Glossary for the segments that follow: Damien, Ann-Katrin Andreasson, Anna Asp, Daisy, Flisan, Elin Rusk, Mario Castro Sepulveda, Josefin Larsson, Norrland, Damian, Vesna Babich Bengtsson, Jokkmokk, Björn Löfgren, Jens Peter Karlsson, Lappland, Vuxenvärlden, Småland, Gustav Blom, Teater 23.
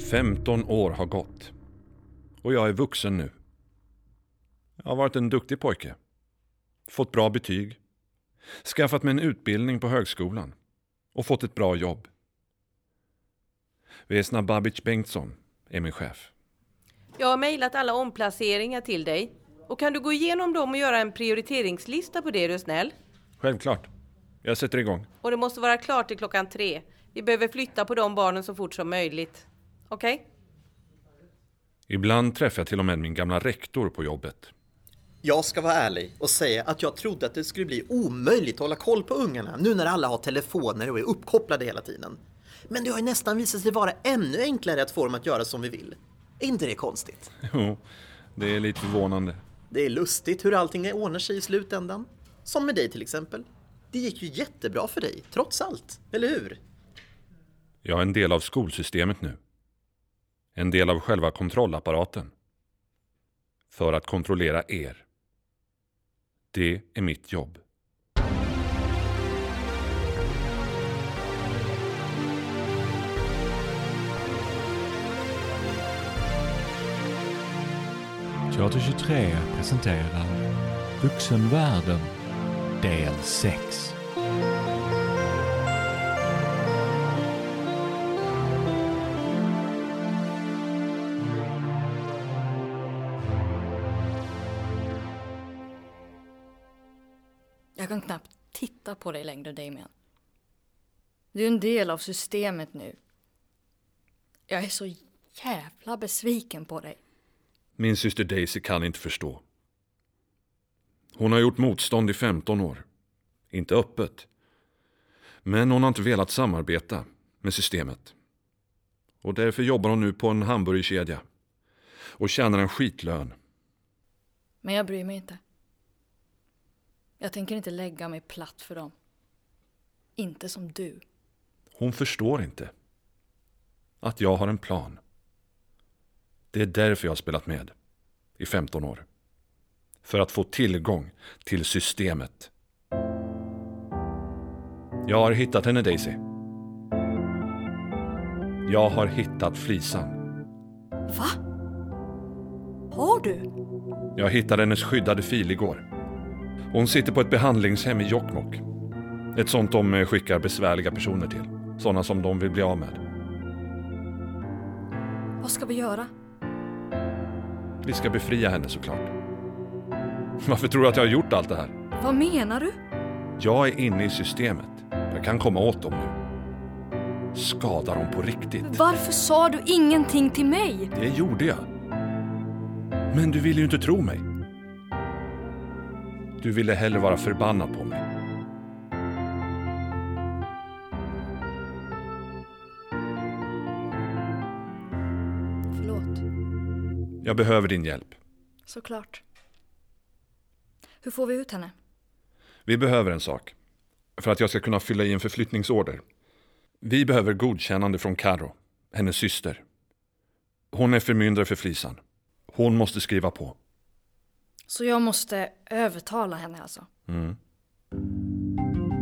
15 år har gått. Och jag är vuxen nu. Jag har varit en duktig pojke. Fått bra betyg. Skaffat mig en utbildning på högskolan. Och fått ett bra jobb. Vesna Babich Bengtsson är min chef. Jag har mejlat alla omplaceringar till dig. Och kan du gå igenom dem och göra en prioriteringslista på det, är du snäll? Självklart. Jag sätter igång. Och det måste vara klart till 15:00. Vi behöver flytta på de barnen så fort som möjligt. Okej? Okay? Ibland träffar jag till och med min gamla rektor på jobbet. Jag ska vara ärlig och säga att jag trodde att det skulle bli omöjligt att hålla koll på ungarna nu när alla har telefoner och är uppkopplade hela tiden. Men det har ju nästan visat sig vara ännu enklare att få dem att göra som vi vill. Är inte det konstigt? Jo, det är lite förvånande. Det är lustigt hur allting ordnar sig i slutändan. Som med dig till exempel. Det gick ju jättebra för dig, trots allt, eller hur? Jag är en del av skolsystemet nu. En del av själva kontrollapparaten. För att kontrollera er. Det är mitt jobb. Teater 23 presenterar Vuxenvärlden, del 6. Jag kan knappt titta på dig längre, Damien. Du är en del av systemet nu. Jag är så jävla besviken på dig. Min syster Daisy kan inte förstå. Hon har gjort motstånd i 15 år. Inte öppet. Men hon har inte velat samarbeta med systemet. Och därför jobbar hon nu på en hamburgerkedja. Och tjänar en skitlön. Men jag bryr mig inte. Jag tänker inte lägga mig platt för dem. Inte som du. Hon förstår inte att jag har en plan. Det är därför jag har spelat med i 15 år. För att få tillgång till systemet. Jag har hittat henne, Daisy. Jag har hittat Flisan. Va? Har du? Jag hittade hennes skyddade fil igår. Hon sitter på ett behandlingshem i Jokkmokk. Ett sånt de skickar besvärliga personer till. Sådana som de vill bli av med. Vad ska vi göra? Vi ska befria henne såklart. Varför tror du att jag har gjort allt det här? Vad menar du? Jag är inne i systemet. Jag kan komma åt dem nu. Skadar dem på riktigt. Men varför sa du ingenting till mig? Det gjorde jag. Men du ville ju inte tro mig. Du ville hellre vara förbannad på mig. Förlåt. Jag behöver din hjälp. Såklart. Hur får vi ut henne? Vi behöver en sak. För att jag ska kunna fylla i en förflyttningsorder. Vi behöver godkännande från Karo, hennes syster. Hon är förmyndare för Flisan. Hon måste skriva på. Så jag måste övertala henne alltså? Mm. Vem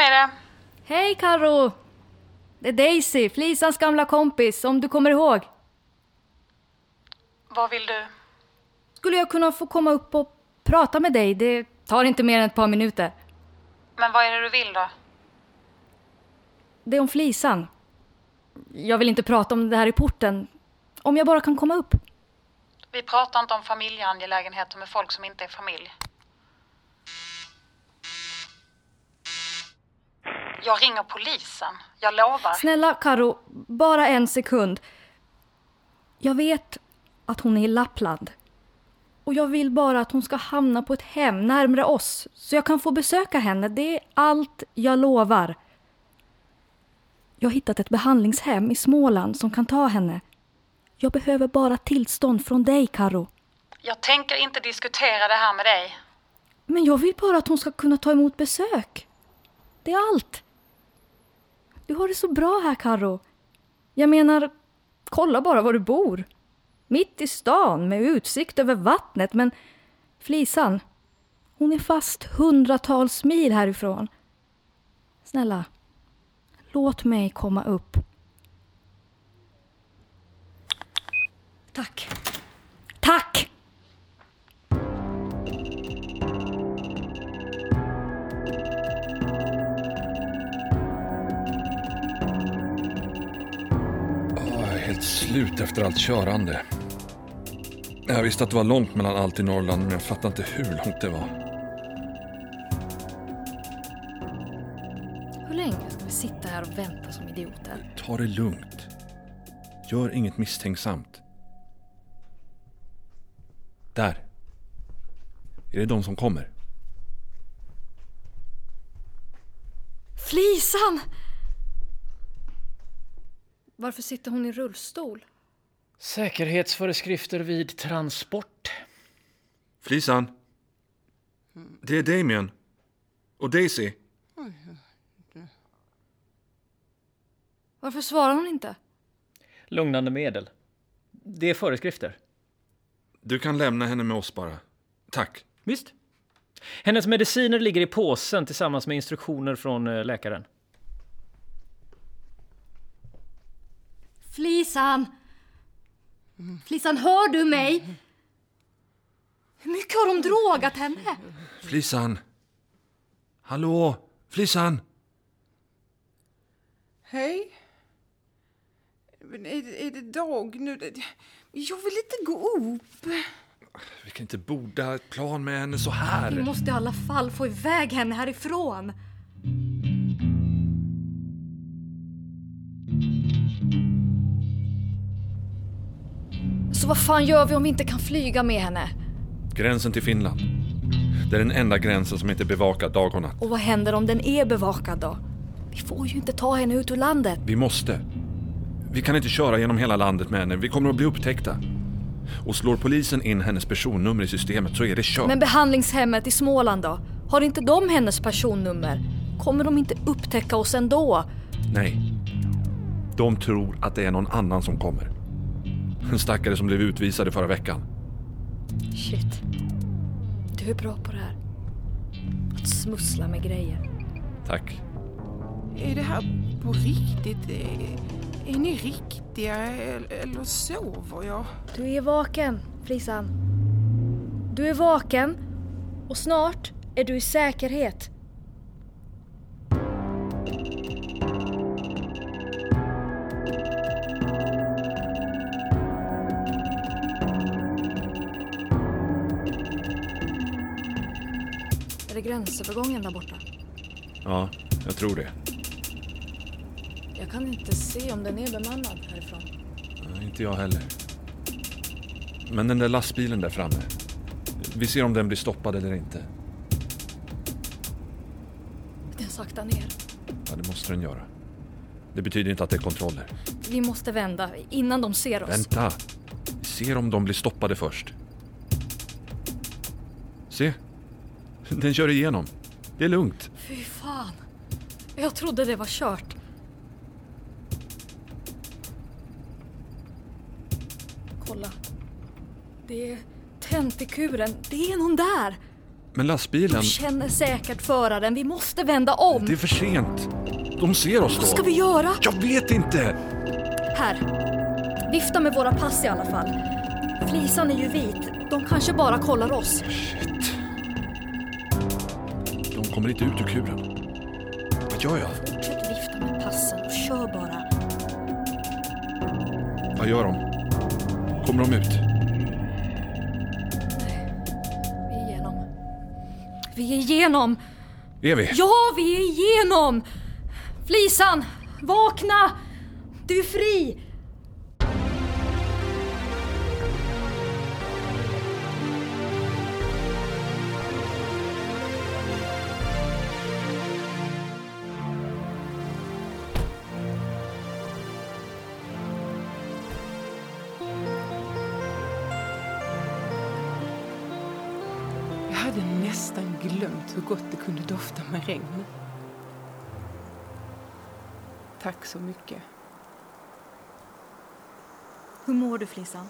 är det? Hej Karo! Det är Daisy, Flisans gamla kompis, om du kommer ihåg. Vad vill du? Skulle jag kunna få komma upp och prata med dig? Det tar inte mer än ett par minuter. Men vad är det du vill då? Det är om Flisan. Jag vill inte prata om det här i porten. Om jag bara kan komma upp. Vi pratar inte om familjeangelägenheter med folk som inte är familj. Jag ringer polisen. Jag lovar. Snälla Karo, bara en sekund. Jag vet att hon är i Lappland. Och jag vill bara att hon ska hamna på ett hem närmare oss. Så jag kan få besöka henne. Det är allt jag lovar. Jag har hittat ett behandlingshem i Småland som kan ta henne. Jag behöver bara tillstånd från dig, Karo. Jag tänker inte diskutera det här med dig. Men jag vill bara att hon ska kunna ta emot besök. Det är allt. Du har det så bra här, Karo. Jag menar, kolla bara var du bor. Mitt i stan med utsikt över vattnet, men Flisan, hon är fast hundratals mil härifrån. Snälla, låt mig komma upp. Tack. Tack! Helt slut efter allt körande. Jag visste att det var långt mellan allt i Norrland, men jag fattade inte hur långt det var. Hur länge ska vi sitta här och vänta som idioter? Ta det lugnt. Gör inget misstänksamt. Där. Är det de som kommer? Flisan! Varför sitter hon i rullstol? Säkerhetsföreskrifter vid transport. Flisan. Det är Damien. Och Daisy. Varför svarar hon inte? Lugnande medel. Det är föreskrifter. Du kan lämna henne med oss bara. Tack. Visst. Hennes mediciner ligger i påsen tillsammans med instruktioner från läkaren. Flisan! Flisan, hör du mig? Hur mycket har de drogat henne? Flisan! Hallå! Flisan! Hej! Är det dag nu? Jag vill inte gå upp. Vi kan inte borda ett plan med henne så här. Vi måste i alla fall få iväg henne härifrån. Så vad fan gör vi om vi inte kan flyga med henne? Gränsen till Finland. Det är den enda gränsen som inte är bevakad dag och natt. Och vad händer om den är bevakad då? Vi får ju inte ta henne ut ur landet. Vi måste. Vi kan inte köra genom hela landet med henne. Vi kommer att bli upptäckta. Och slår polisen in hennes personnummer i systemet så är det kört. Men behandlingshemmet i Småland då? Har inte de hennes personnummer? Kommer de inte upptäcka oss ändå? Nej. De tror att det är någon annan som kommer. En stackare som blev utvisade förra veckan. Shit. Du är bra på det här. Att smussla med grejer. Tack. Är det här på riktigt? Är ni riktiga eller sover jag? Du är vaken, Flisan. Du är vaken och snart är du i säkerhet. Gränsövergången där borta. Ja, jag tror det. Jag kan inte se om den är bemannad härifrån. Nej, inte jag heller. Men den där lastbilen där framme. Vi ser om den blir stoppad eller inte. Den saktar ner. Ja, det måste den göra. Det betyder inte att det är kontroller. Vi måste vända innan de ser oss. Vänta. Vi ser om de blir stoppade först. Se. Den kör igenom. Det är lugnt. Fy fan. Jag trodde det var kört. Kolla. Det är tänt i kuren. Det är någon där. Men lastbilen... De känner säkert föraren. Vi måste vända om. Det är för sent. De ser oss då. Vad ska vi göra? Jag vet inte. Här. Vifta med våra pass i alla fall. Flisan är ju vit. De kanske bara kollar oss. Shit. Kommer inte ut ur kuren. Vad gör jag? Fortsätt vifta med passen och kör bara. Vad gör de? Kommer de ut? Nej. Vi är igenom. Vi är igenom! Är vi? Ja, vi är igenom! Flisan! Vakna! Du är fri! Hur gott det kunde dofta med regn. Tack så mycket. Hur mår du, Flisan?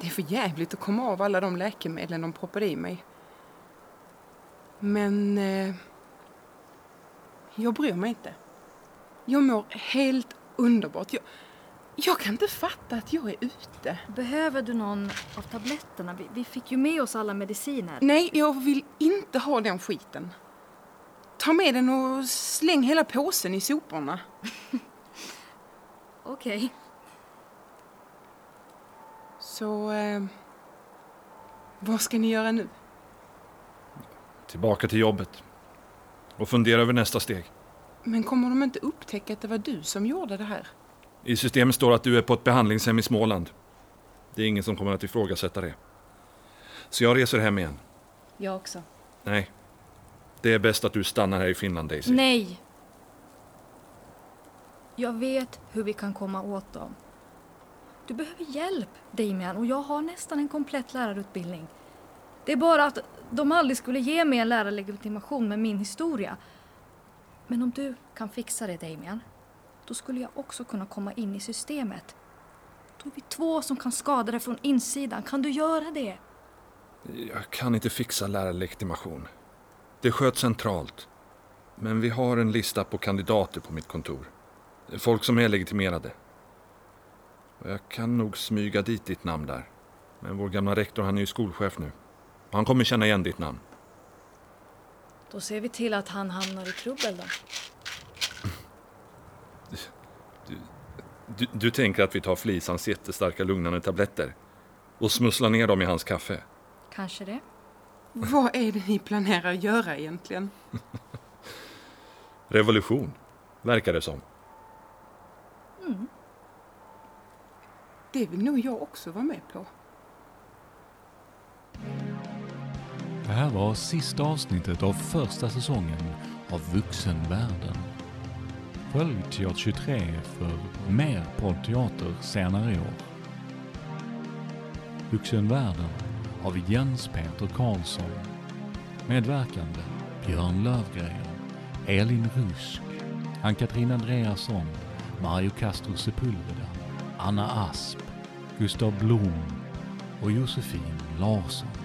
Det är för jävligt att komma av alla de läkemedlen de proppar i mig. Men jag bryr mig inte. Jag mår helt underbart. Jag kan inte fatta att jag är ute. Behöver du någon av tabletterna? Vi fick ju med oss alla mediciner. Nej, jag vill inte ha den skiten. Ta med den och släng hela påsen i soporna. Okej. Okay. Så, vad ska ni göra nu? Tillbaka till jobbet. Och fundera över nästa steg. Men kommer de inte upptäcka att det var du som gjorde det här? I systemet står att du är på ett behandlingshem i Småland. Det är ingen som kommer att ifrågasätta det. Så jag reser hem igen. Jag också. Nej. Det är bäst att du stannar här i Finland, Daisy. Nej! Jag vet hur vi kan komma åt dem. Du behöver hjälp, Damian, och jag har nästan en komplett lärarutbildning. Det är bara att de aldrig skulle ge mig en lärarlegitimation med min historia. Men om du kan fixa det, Damian, då skulle jag också kunna komma in i systemet. Då är vi två som kan skada det från insidan. Kan du göra det? Jag kan inte fixa lärarlegitimation. Det sköts centralt. Men vi har en lista på kandidater på mitt kontor. Folk som är legitimerade. Och jag kan nog smyga dit ditt namn där. Men vår gamla rektor, han är ju skolchef nu. Han kommer känna igen ditt namn. Då ser vi till att han hamnar i trubbel då. Du tänker att vi tar Flisans jättestarka lugnande tabletter och smusslar ner dem i hans kaffe? Kanske det. Vad är det ni planerar att göra egentligen? Revolution, verkar det som. Mm. Det vill nog jag också vara med på. Det här var sista avsnittet av första säsongen av Vuxenvärlden. Följ Teater 23 för mer poddteater senare i år. Vuxenvärlden av Jens Peter Karlsson. Medverkande Björn Löfgren, Elin Rusk, Ann-Katrin Andreasson, Mario Castro Sepulveda, Anna Asp, Gustav Blom och Josefin Larsson.